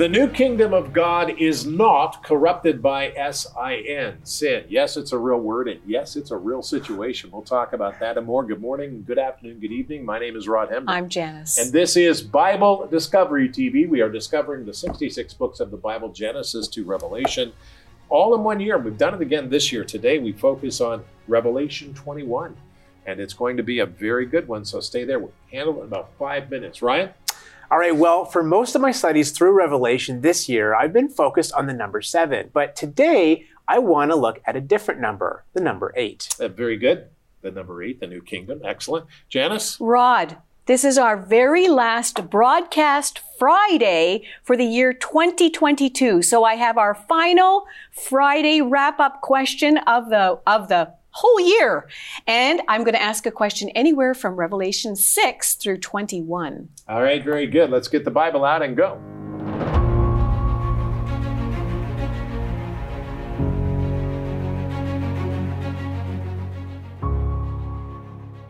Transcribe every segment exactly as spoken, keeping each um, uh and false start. The new kingdom of God is not corrupted by S I N, sin. Yes, it's a real word, and yes, it's a real situation. We'll talk about that and more. Good morning, good afternoon, good evening. My name is Rod Hemmer. I'm Janice. And this is Bible Discovery T V. We are discovering the sixty-six books of the Bible, Genesis to Revelation, all in one year. We've done it again this year. Today, we focus on Revelation twenty-one, and it's going to be a very good one, so stay there. We'll handle it in about five minutes. Ryan? All right, well, for most of my studies through Revelation this year, I've been focused on the number seven. But today, I want to look at a different number, the number eight. Uh, very good. The number eight, the new kingdom. Excellent. Janice? Rod, this is our very last broadcast Friday for the year twenty twenty-two. So I have our final Friday wrap-up question of the of the whole year. And I'm going to ask a question anywhere from Revelation six through twenty-one. All right, very good. Let's get the Bible out and go.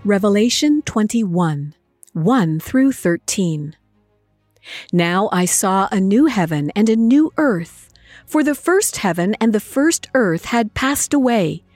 Revelation twenty-one, one through thirteen. Now I saw a new heaven and a new earth, for the first heaven and the first earth had passed away.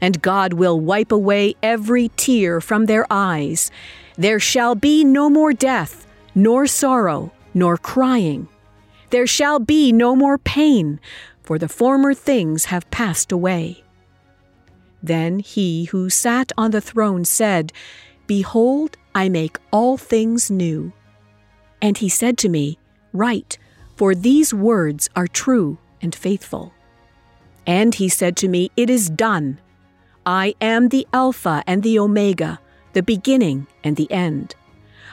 And God will wipe away every tear from their eyes. There shall be no more death, nor sorrow, nor crying. There shall be no more pain, for the former things have passed away." Then he who sat on the throne said, "Behold, I make all things new." And he said to me, "Write, for these words are true and faithful." And he said to me, "It is done. I am the Alpha and the Omega, the beginning and the end.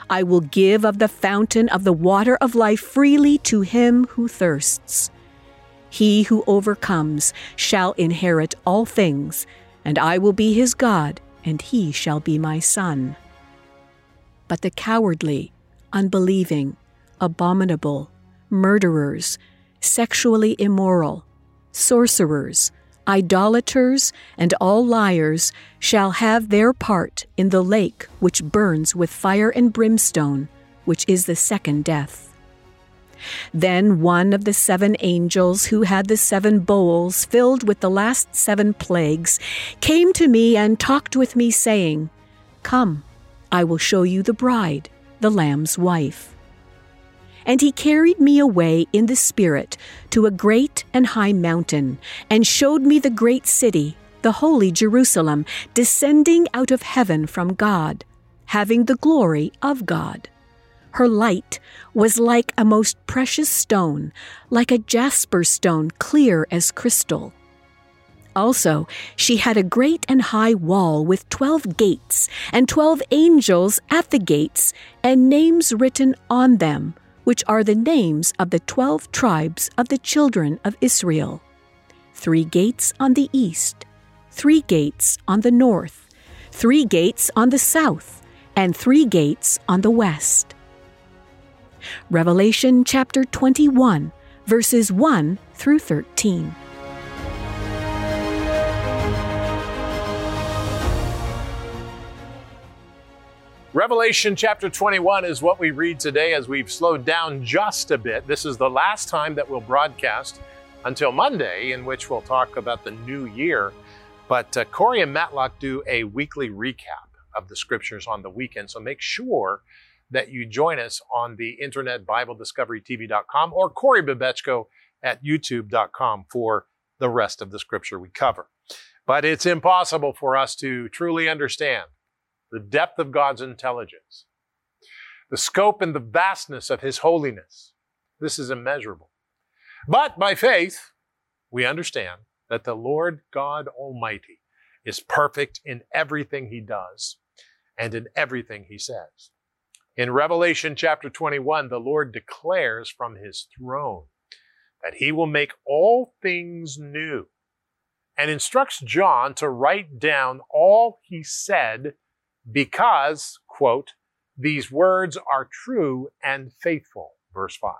I will give of the fountain of the water of life freely to him who thirsts. He who overcomes shall inherit all things, and I will be his God, and he shall be my son. But the cowardly, unbelieving, abominable, murderers, sexually immoral, sorcerers, idolaters, and all liars shall have their part in the lake which burns with fire and brimstone, which is the second death." Then one of the seven angels who had the seven bowls filled with the last seven plagues came to me and talked with me, saying, "Come, I will show you the bride, the Lamb's wife." And he carried me away in the Spirit to a great and high mountain, and showed me the great city, the holy Jerusalem, descending out of heaven from God, having the glory of God. Her light was like a most precious stone, like a jasper stone, clear as crystal. Also, she had a great and high wall with twelve gates, and twelve angels at the gates, and names written on them, which are the names of the twelve tribes of the children of Israel. Three gates on the east, three gates on the north, three gates on the south, and three gates on the west. Revelation chapter twenty-one, verses one through thirteen. Revelation chapter twenty-one is what we read today as we've slowed down just a bit. This is the last time that we'll broadcast until Monday, in which we'll talk about the new year. But uh, Corey and Matlock do a weekly recap of the scriptures on the weekend. So make sure that you join us on the internet, Bible Discovery T V dot com, or Corey Bebechko at YouTube dot com for the rest of the scripture we cover. But it's impossible for us to truly understand the depth of God's intelligence, the scope and the vastness of His holiness. This is immeasurable. But by faith, we understand that the Lord God Almighty is perfect in everything He does and in everything He says. In Revelation chapter twenty-one, the Lord declares from His throne that he will make all things new, and instructs John to write down all he said because, quote, these words are true and faithful, verse five.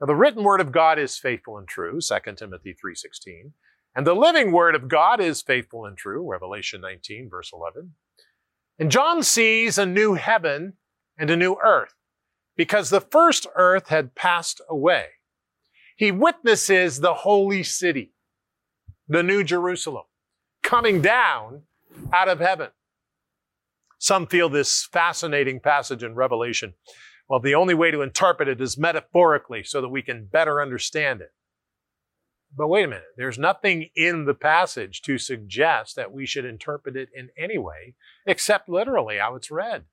Now, the written word of God is faithful and true, Second Timothy three sixteen. And the living word of God is faithful and true, Revelation nineteen, verse eleven. And John sees a new heaven and a new earth, because the first earth had passed away. He witnesses the holy city, the new Jerusalem, coming down out of heaven. Some feel this fascinating passage in Revelation, well, the only way to interpret it is metaphorically so that we can better understand it. But wait a minute, there's nothing in the passage to suggest that we should interpret it in any way except literally how it's read.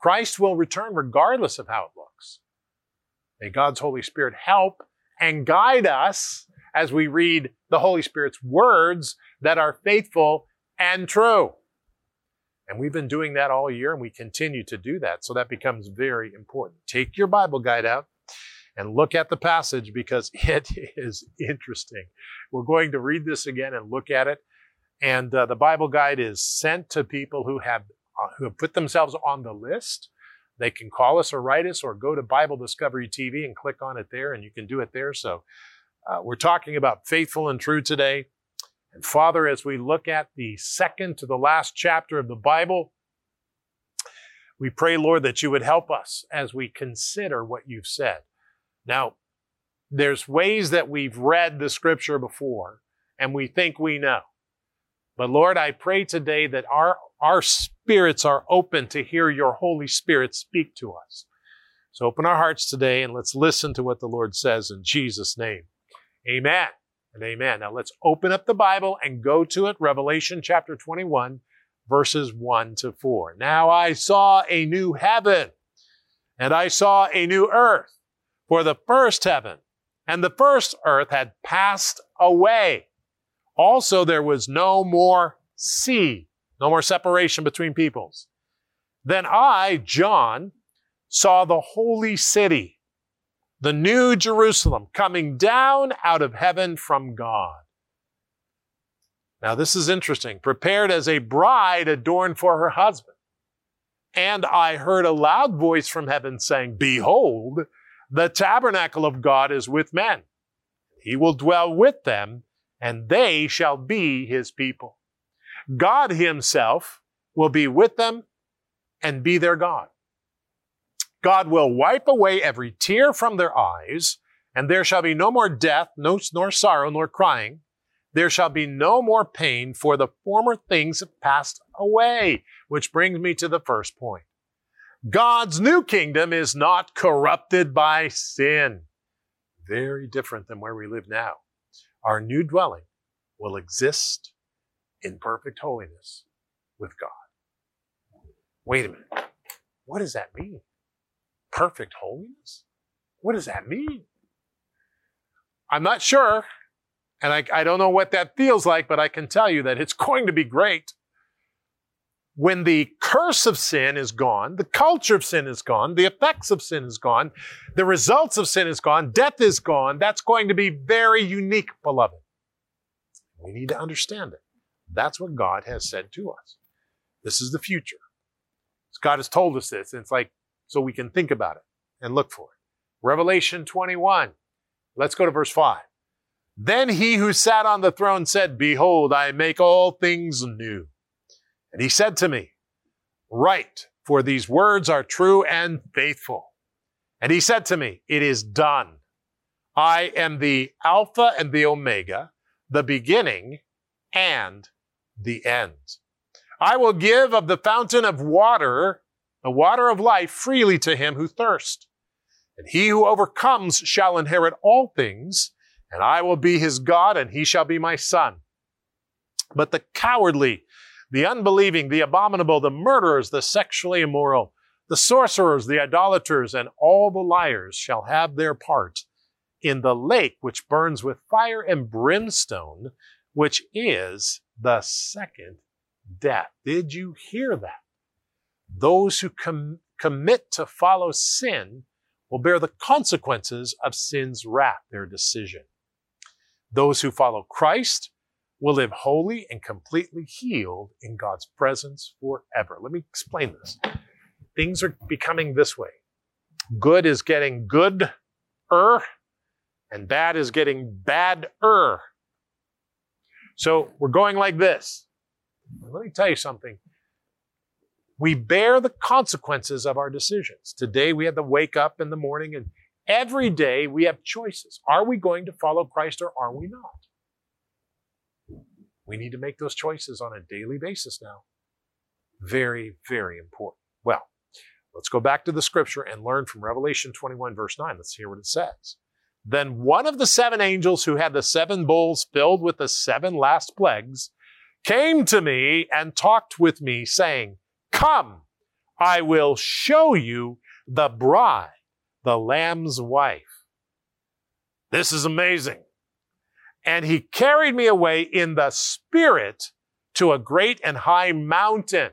Christ will return regardless of how it looks. May God's Holy Spirit help and guide us as we read the Holy Spirit's words that are faithful and true. And we've been doing that all year, and we continue to do that, so that becomes very important. Take your Bible guide out and look at the passage, because it is interesting. We're going to read this again and look at it. And uh, the Bible guide is sent to people who have uh, who have put themselves on the list. They can call us or write us, or go to Bible Discovery T V and click on it there, and you can do it there. So uh, we're talking about faithful and true today. And Father, as we look at the second to the last chapter of the Bible, we pray, Lord, that you would help us as we consider what you've said. Now, there's ways that we've read the scripture before and we think we know. But Lord, I pray today that our, our spirits are open to hear your Holy Spirit speak to us. So open our hearts today and let's listen to what the Lord says in Jesus' name. Amen and amen. Now let's open up the Bible and go to it. Revelation chapter twenty-one, verses one to four. Now I saw a new heaven and I saw a new earth. For the first heaven and the first earth had passed away. Also, there was no more sea, no more separation between peoples. Then I, John, saw the holy city, the new Jerusalem, coming down out of heaven from God. Now, this is interesting. Prepared as a bride adorned for her husband. And I heard a loud voice from heaven saying, behold, the tabernacle of God is with men. He will dwell with them, and they shall be his people. God himself will be with them and be their God. God will wipe away every tear from their eyes, and there shall be no more death, no, nor sorrow, nor crying. There shall be no more pain, for the former things have passed away. Which brings me to the first point. God's new kingdom is not corrupted by sin. Very different than where we live now. Our new dwelling will exist in perfect holiness with God. Wait a minute. What does that mean? Perfect holiness? What does that mean? I'm not sure, and I, I don't know what that feels like, but I can tell you that it's going to be great. When the curse of sin is gone, the culture of sin is gone, the effects of sin is gone, the results of sin is gone, death is gone, that's going to be very unique, beloved. We need to understand it. That's what God has said to us. This is the future. God has told us this, and it's like, so we can think about it and look for it. Revelation twenty-one, let's go to verse five. Then he who sat on the throne said, behold, I make all things new. And he said to me, write, for these words are true and faithful. And he said to me, it is done. I am the Alpha and the Omega, the beginning and the end. I will give of the fountain of water, the water of life, freely to him who thirsts. And he who overcomes shall inherit all things, and I will be his God, and he shall be my son. But the cowardly, the unbelieving, the abominable, the murderers, the sexually immoral, the sorcerers, the idolaters, and all the liars shall have their part in the lake which burns with fire and brimstone, which is the second death. Did you hear that? Those who com- commit to follow sin will bear the consequences of sin's wrath, their decision. Those who follow Christ will live holy and completely healed in God's presence forever. Let me explain this. Things are becoming this way. Good is getting good-er, and bad is getting bad-er. So we're going like this. Let me tell you something. We bear the consequences of our decisions. Today we had to wake up in the morning, and every day we have choices. Are we going to follow Christ or are we not? We need to make those choices on a daily basis now. Very, very important. Well, let's go back to the scripture and learn from Revelation twenty-one, verse nine. Let's hear what it says. Then one of the seven angels who had the seven bowls filled with the seven last plagues came to me and talked with me, saying, "Come, I will show you the bride, the Lamb's wife." This is amazing. And he carried me away in the Spirit to a great and high mountain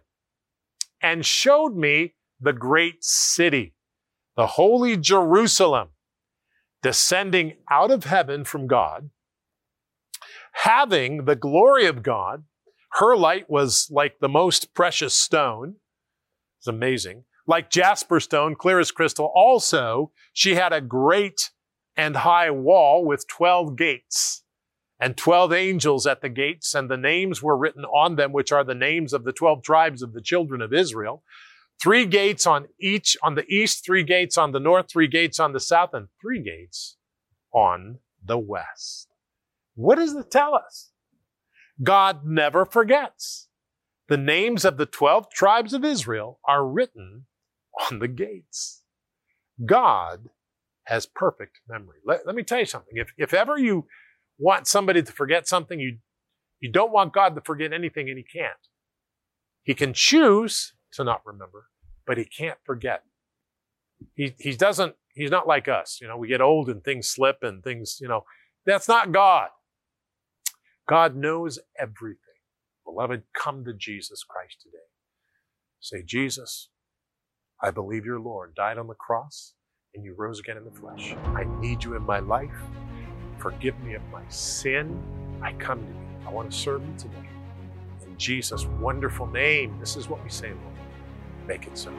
and showed me the great city, the holy Jerusalem, descending out of heaven from God, having the glory of God. Her light was like the most precious stone. It's amazing. Like jasper stone, clear as crystal. Also, she had a great and high wall with twelve gates and twelve angels at the gates, and the names were written on them, which are the names of the twelve tribes of the children of Israel. Three gates on each, on the east, three gates on the north, three gates on the south, and three gates on the west. What does it tell us? God never forgets. The names of the twelve tribes of Israel are written on the gates. God has perfect memory. Let, let me tell you something. If, if ever you want somebody to forget something, you, you don't want God to forget anything, and He can't. He can choose to not remember, but He can't forget. He, he doesn't, He's not like us. You know, we get old and things slip and things, you know, that's not God. God knows everything. Beloved, come to Jesus Christ today. Say, "Jesus, I believe your Lord died on the cross and you rose again in the flesh. I need you in my life. Forgive me of my sin. I come to you. I want to serve you today. In Jesus' wonderful name," this is what we say, Lord, make it so.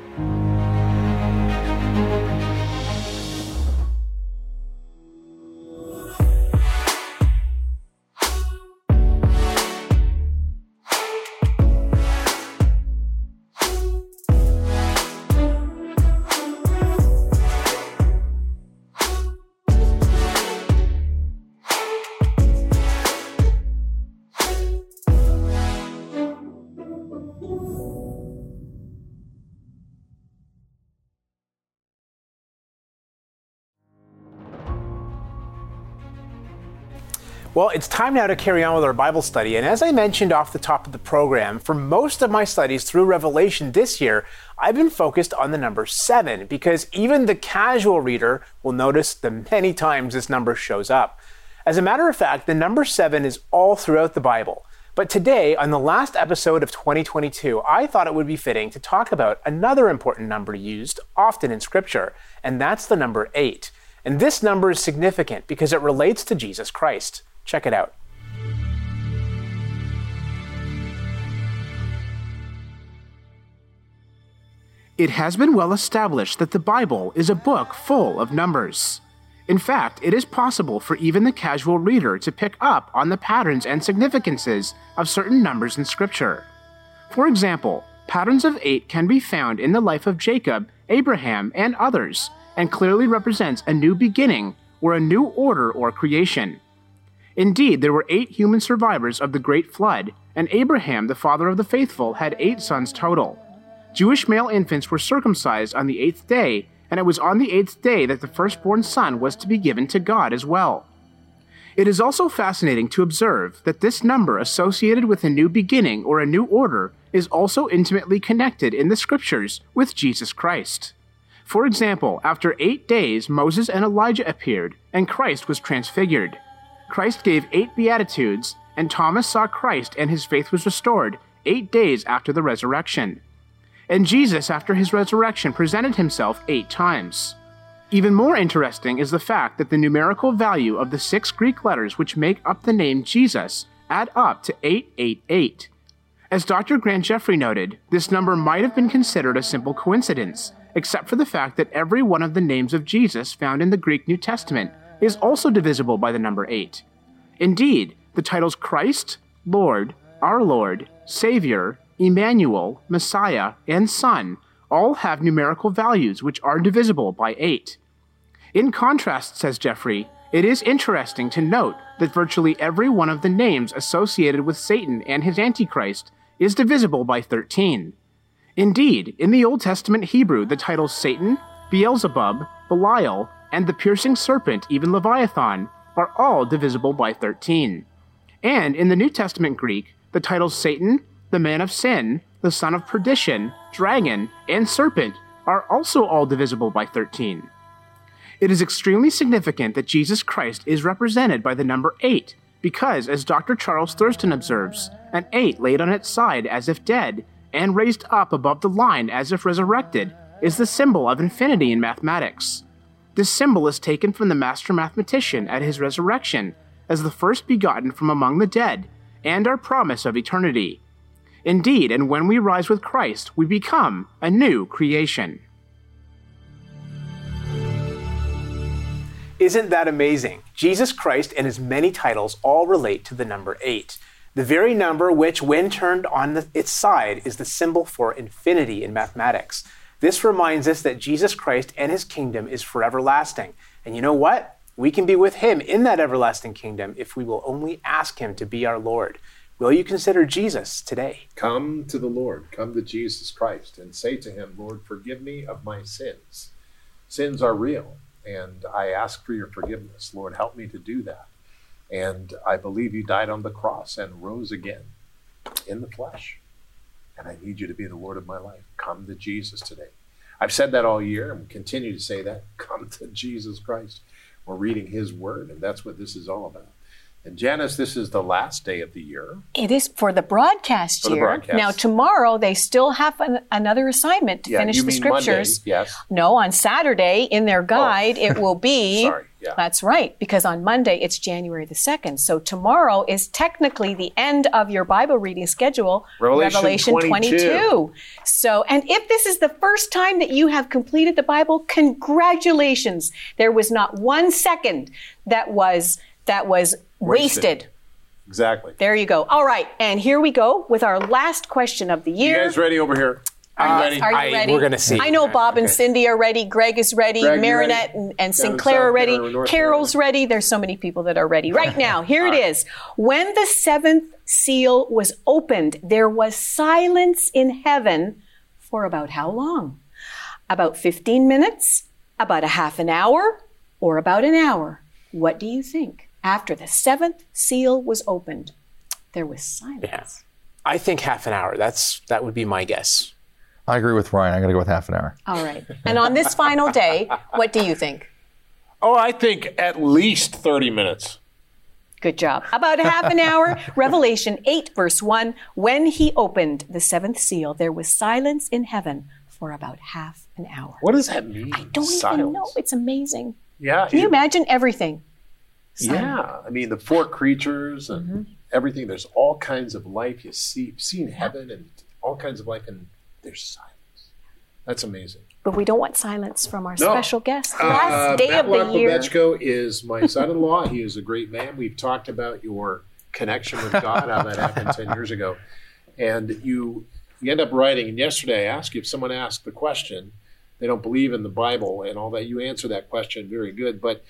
Well, it's time now to carry on with our Bible study, and as I mentioned off the top of the program, for most of my studies through Revelation this year, I've been focused on the number seven, because even the casual reader will notice the many times this number shows up. As a matter of fact, the number seven is all throughout the Bible. But today, on the last episode of twenty twenty-two, I thought it would be fitting to talk about another important number used often in Scripture, and that's the number eight. And this number is significant because it relates to Jesus Christ. Check it out. It has been well established that the Bible is a book full of numbers. In fact, it is possible for even the casual reader to pick up on the patterns and significances of certain numbers in Scripture. For example, patterns of eight can be found in the life of Jacob, Abraham, and others, and clearly represents a new beginning or a new order or creation. Indeed, there were eight human survivors of the Great Flood, and Abraham, the father of the faithful, had eight sons total. Jewish male infants were circumcised on the eighth day, and it was on the eighth day that the firstborn son was to be given to God as well. It is also fascinating to observe that this number associated with a new beginning or a new order is also intimately connected in the Scriptures with Jesus Christ. For example, after eight days, Moses and Elijah appeared, and Christ was transfigured. Christ gave eight Beatitudes, and Thomas saw Christ and his faith was restored eight days after the resurrection. And Jesus, after his resurrection, presented himself eight times. Even more interesting is the fact that the numerical value of the six Greek letters which make up the name Jesus add up to eight eight eight. As Doctor Grant Jeffrey noted, this number might have been considered a simple coincidence, except for the fact that every one of the names of Jesus found in the Greek New Testament is also divisible by the number eight. Indeed, the titles Christ, Lord, Our Lord, Savior, Emmanuel, Messiah, and Son all have numerical values which are divisible by eight. In contrast, says Jeffrey, it is interesting to note that virtually every one of the names associated with Satan and his Antichrist is divisible by thirteen. Indeed, in the Old Testament Hebrew, the titles Satan, Beelzebub, Belial, and the piercing serpent, even Leviathan, are all divisible by thirteen. And in the New Testament Greek, the titles Satan, the man of sin, the son of perdition, dragon, and serpent are also all divisible by thirteen. It is extremely significant that Jesus Christ is represented by the number eight, because, as Doctor Charles Thurston observes, an eight laid on its side as if dead and raised up above the line as if resurrected is the symbol of infinity in mathematics. This symbol is taken from the master mathematician at his resurrection as the first begotten from among the dead and our promise of eternity. Indeed, and when we rise with Christ, we become a new creation. Isn't that amazing? Jesus Christ and his many titles all relate to the number eight, the very number which, when turned on the, its side, is the symbol for infinity in mathematics. This reminds us that Jesus Christ and his kingdom is forever lasting. And you know what? We can be with him in that everlasting kingdom if we will only ask him to be our Lord. Will you consider Jesus today? Come to the Lord, come to Jesus Christ, and say to him, Lord, forgive me of my sins. Sins are real, and I ask for your forgiveness. Lord, help me to do that. And I believe you died on the cross and rose again in the flesh. And I need you to be the Lord of my life. Come to Jesus today. I've said that all year, and we continue to say that. Come to Jesus Christ. We're reading his word, and that's what this is all about. And Janice, this is the last day of the year. It is for the broadcast for year. The broadcast. Now, tomorrow, they still have an, another assignment to yeah, finish you the mean scriptures. Monday, yes. No, on Saturday, in their guide, oh. it will be. Sorry. Yeah. That's right, because on Monday, it's January the second. So tomorrow is technically the end of your Bible reading schedule, Revelation, Revelation twenty-two. twenty-two. So, and if this is the first time that you have completed the Bible, congratulations. There was not one second that was that was. Wasted. Wasted. Exactly. There you go. All right. And here we go with our last question of the year. You guys ready over here? Are, uh, ready? are you I, ready? We're going to see. I know Bob okay. and Cindy are ready. Greg is ready. Greg, Marinette ready? and, and Sinclair are ready. North Carol's North. ready. There's so many people that are ready right now. Here it right. is. When the seventh seal was opened, there was silence in heaven for about how long? About fifteen minutes, about a half an hour, or about an hour. What do you think? After the seventh seal was opened, there was silence. Yeah. I think half an hour. That's That would be my guess. I agree with Ryan. I'm going to go with half an hour. All right. And on this final day, what do you think? Oh, I think at least thirty minutes. Good job. About half an hour. Revelation eight, verse one. When he opened the seventh seal, there was silence in heaven for about half an hour. What does that mean? I don't silence. even know. It's amazing. Yeah. Can you imagine everything? Silent. Yeah, I mean, the four creatures and mm-hmm. everything, there's all kinds of life. You see, see in heaven and all kinds of life, and there's silence. That's amazing. But we don't want silence from our no. special guest. Last uh, day Matt of the Rod year. Bebechko is my son-in-law. He is a great man. We've talked about your connection with God, how that happened ten years ago. And you, you end up writing, and yesterday I asked you, if someone asked the question, they don't believe in the Bible and all that, you answer that question very good, but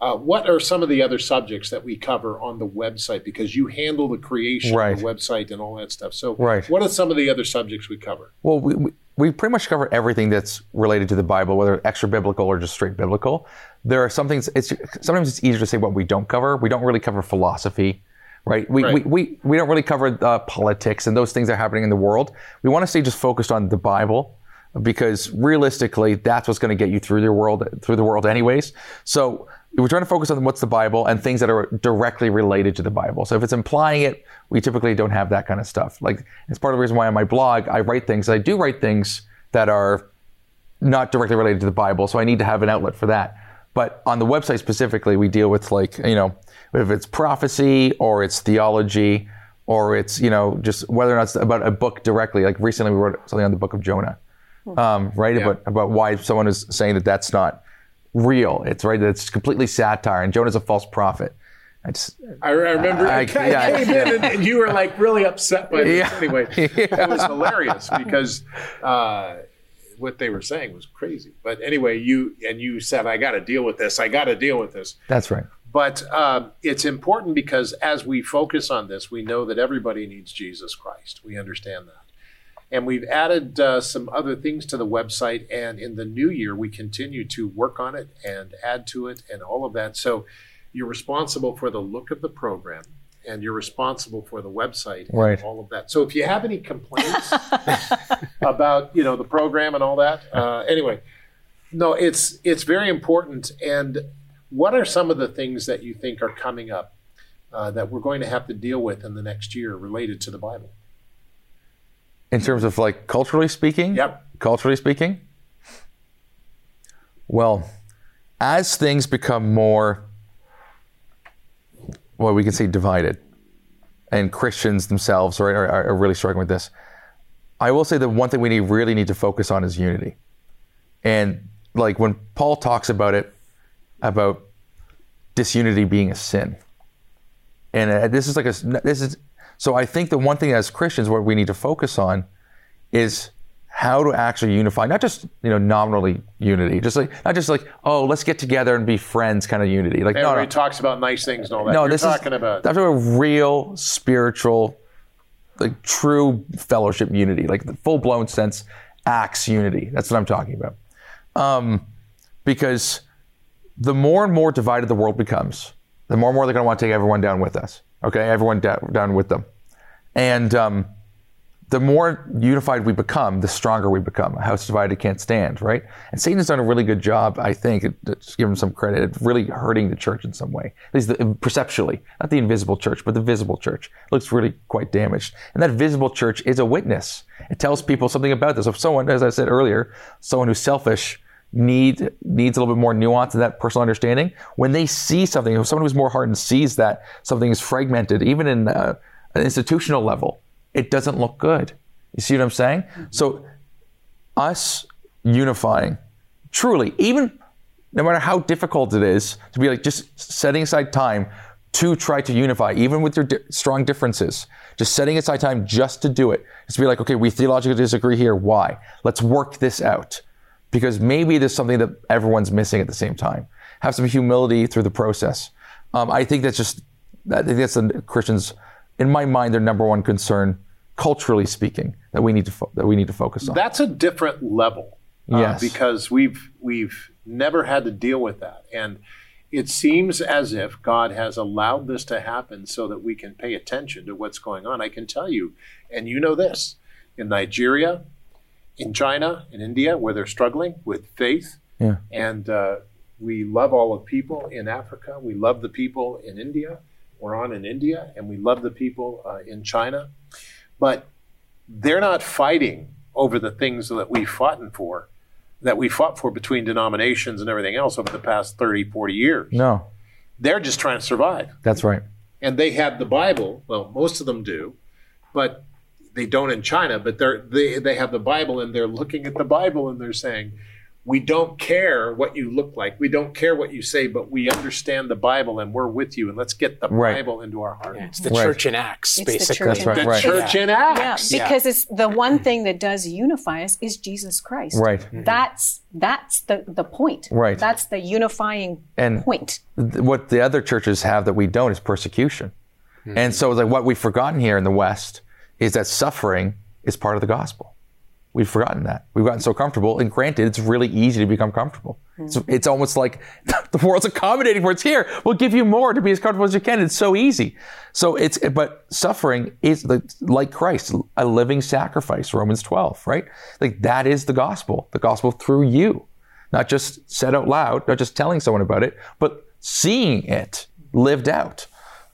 Uh, what are some of the other subjects that we cover on the website? Because you handle the creation right. of the website and all that stuff. So right. what are some of the other subjects we cover? Well, we, we, we pretty much cover everything that's related to the Bible, whether extra-biblical or just straight biblical. There are some things, it's, sometimes it's easier to say what we don't cover. We don't really cover philosophy, right? We, right. we, we, we don't really cover uh, politics and those things that are happening in the world. We want to stay just focused on the Bible, because realistically, that's what's going to get you through the world, through the world anyways. So we're trying to focus on what's the Bible and things that are directly related to the Bible. So if it's implying it, we typically don't have that kind of stuff. Like, it's part of the reason why on my blog, I write things. I do write things that are not directly related to the Bible, so I need to have an outlet for that. But on the website specifically, we deal with, like, you know, if it's prophecy or it's theology or it's, you know, just whether or not it's about a book directly. Like recently we wrote something on the book of Jonah, um, right? Yeah. About, about why someone is saying that that's not real. It's right. It's completely satire, and Jonah's a false prophet. I just, I remember uh, I, I came yeah, in yeah. And, and you were like really upset by this. Yeah. Anyway, yeah. It was hilarious because uh, what they were saying was crazy. But anyway, you and you said, I got to deal with this. I got to deal with this. That's right. But uh, it's important because as we focus on this, we know that everybody needs Jesus Christ. We understand that. And we've added uh, some other things to the website. And in the new year, we continue to work on it and add to it and all of that. So you're responsible for the look of the program, and you're responsible for the website and right. all of that. So if you have any complaints about, you know, the program and all that, uh, anyway, no, it's it's very important. And what are some of the things that you think are coming up uh, that we're going to have to deal with in the next year related to the Bible? In terms of, like, culturally speaking? Yep. Culturally speaking? Well, as things become more, well, we can say divided, and Christians themselves right, are, are really struggling with this, I will say that one thing we need, really need to focus on is unity. And, like, when Paul talks about it, about disunity being a sin, and uh, this is like a, this is, so I think the one thing as Christians what we need to focus on is how to actually unify, not just, you know, nominally unity, just like, not just like, oh, let's get together and be friends kind of unity. Like, Everybody no, no. talks about nice things and all that. No, You're this talking is, about. I'm talking about real spiritual, like true fellowship unity, like the full blown sense, Acts unity. That's what I'm talking about. Um, because the more and more divided the world becomes, the more and more they're going to want to take everyone down with us. Okay, everyone da- down with them. And um, the more unified we become, the stronger we become. A house divided can't stand, right? And Satan's done a really good job, I think, just give him some credit, at really hurting the church in some way, at least the, perceptually. Not the invisible church, but the visible church. It looks really quite damaged. And that visible church is a witness. It tells people something about this. If someone, as I said earlier, someone who's selfish, need needs a little bit more nuance in that personal understanding. When they see something, if someone who's more hardened sees that something is fragmented, even in uh, an institutional level, it doesn't look good. You see what I'm saying? Mm-hmm. So us unifying, truly, even no matter how difficult it is, to be like just setting aside time to try to unify, even with your di- strong differences, just setting aside time just to do it. Just to be like, okay, we theologically disagree here. Why? Let's work this out. Because maybe there's something that everyone's missing at the same time. Have some humility through the process. Um, I think that's just, I think that's the Christians, in my mind, their number one concern, culturally speaking, that we need to fo- that we need to focus on. That's a different level, uh, yes, because we've we've never had to deal with that, and it seems as if God has allowed this to happen so that we can pay attention to what's going on. I can tell you, and you know this, in Nigeria, in China, in India, where they're struggling with faith. Yeah. And uh, we love all of people in Africa. We love the people in India. We're on in India, and we love the people uh, in China. But they're not fighting over the things that we fought for, that we fought for between denominations and everything else over the past thirty, forty years. No. They're just trying to survive. That's right. And they have the Bible. Well, most of them do. But they don't in China, but they're, they they have the Bible, and they're looking at the Bible and they're saying, we don't care what you look like. We don't care what you say, but we understand the Bible and we're with you, and let's get the right. Bible into our hearts. Yeah, it's the right. church in Acts, it's basically. The church, That's in, right. the church yeah. in Acts. Yeah, because yeah. it's the one thing that does unify us is Jesus Christ. Right. Mm-hmm. That's that's the, the point. Right. That's the unifying and point. Th- what the other churches have that we don't is persecution. Mm-hmm. And so like what we've forgotten here in the West is that suffering is part of the gospel. We've forgotten that. We've gotten so comfortable, and granted, it's really easy to become comfortable. Mm-hmm. So it's almost like the world's accommodating for it's here. We'll give you more to be as comfortable as you can. It's so easy. So it's, but suffering is like Christ, a living sacrifice, Romans twelve, right? Like that is the gospel, the gospel through you, not just said out loud, not just telling someone about it, but seeing it lived out.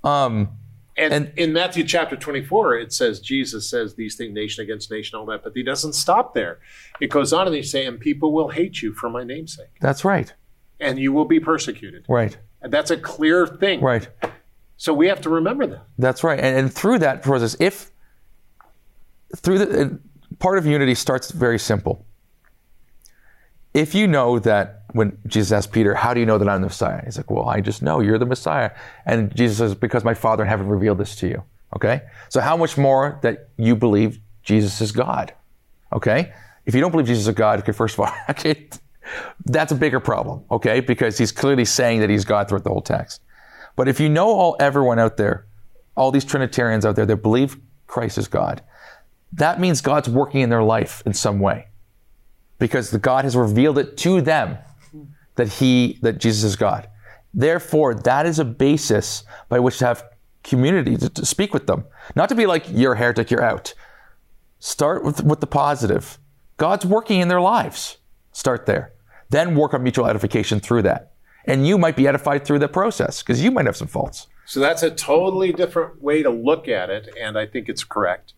Um, And, and in Matthew chapter twenty-four, it says, Jesus says these things, nation against nation, all that, but he doesn't stop there. It goes on and he's saying, people will hate you for my name's sake. That's right. And you will be persecuted. Right. And that's a clear thing. Right. So we have to remember that. That's right. And, and through that process, if through the part of unity starts very simple. If you know that, when Jesus asked Peter, how do you know that I'm the Messiah? He's like, well, I just know you're the Messiah. And Jesus says, because my Father in heaven revealed this to you. Okay? So how much more that you believe Jesus is God? Okay? If you don't believe Jesus is God, okay, first of all, okay, that's a bigger problem. Okay? Because he's clearly saying that he's God throughout the whole text. But if you know all everyone out there, all these Trinitarians out there that believe Christ is God, that means God's working in their life in some way. Because the God has revealed it to them. That he, that Jesus is God. Therefore, that is a basis by which to have community, to, to speak with them. Not to be like, you're a heretic, you're out. Start with, with the positive. God's working in their lives. Start there. Then work on mutual edification through that. And you might be edified through that process, because you might have some faults. So that's a totally different way to look at it, and I think it's correct,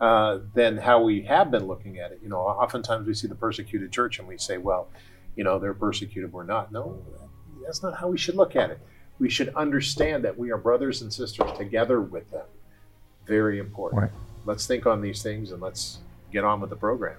uh, than how we have been looking at it. You know, oftentimes we see the persecuted church and we say, well, you know, they're persecuted, we're not. No, that's not how we should look at it. We should understand that we are brothers and sisters together with them. Very important. Right. Let's think on these things and let's get on with the program.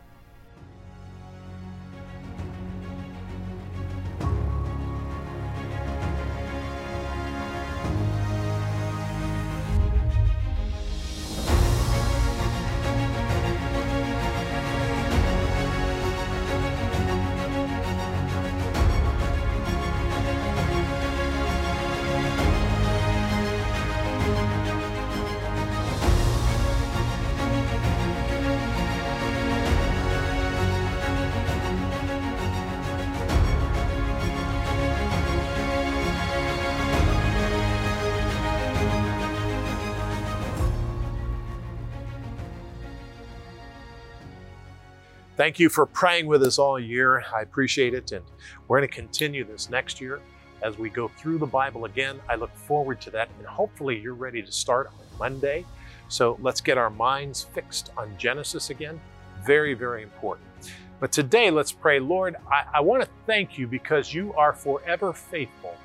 Thank you for praying with us all year. I appreciate it. And we're going to continue this next year as we go through the Bible again. I look forward to that. And hopefully you're ready to start on Monday. So let's get our minds fixed on Genesis again. Very, very important. But today, let's pray. Lord, I, I want to thank you because you are forever faithful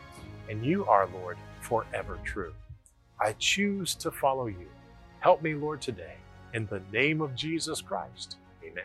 and you are, Lord, forever true. I choose to follow you. Help me, Lord, today. In the name of Jesus Christ, amen.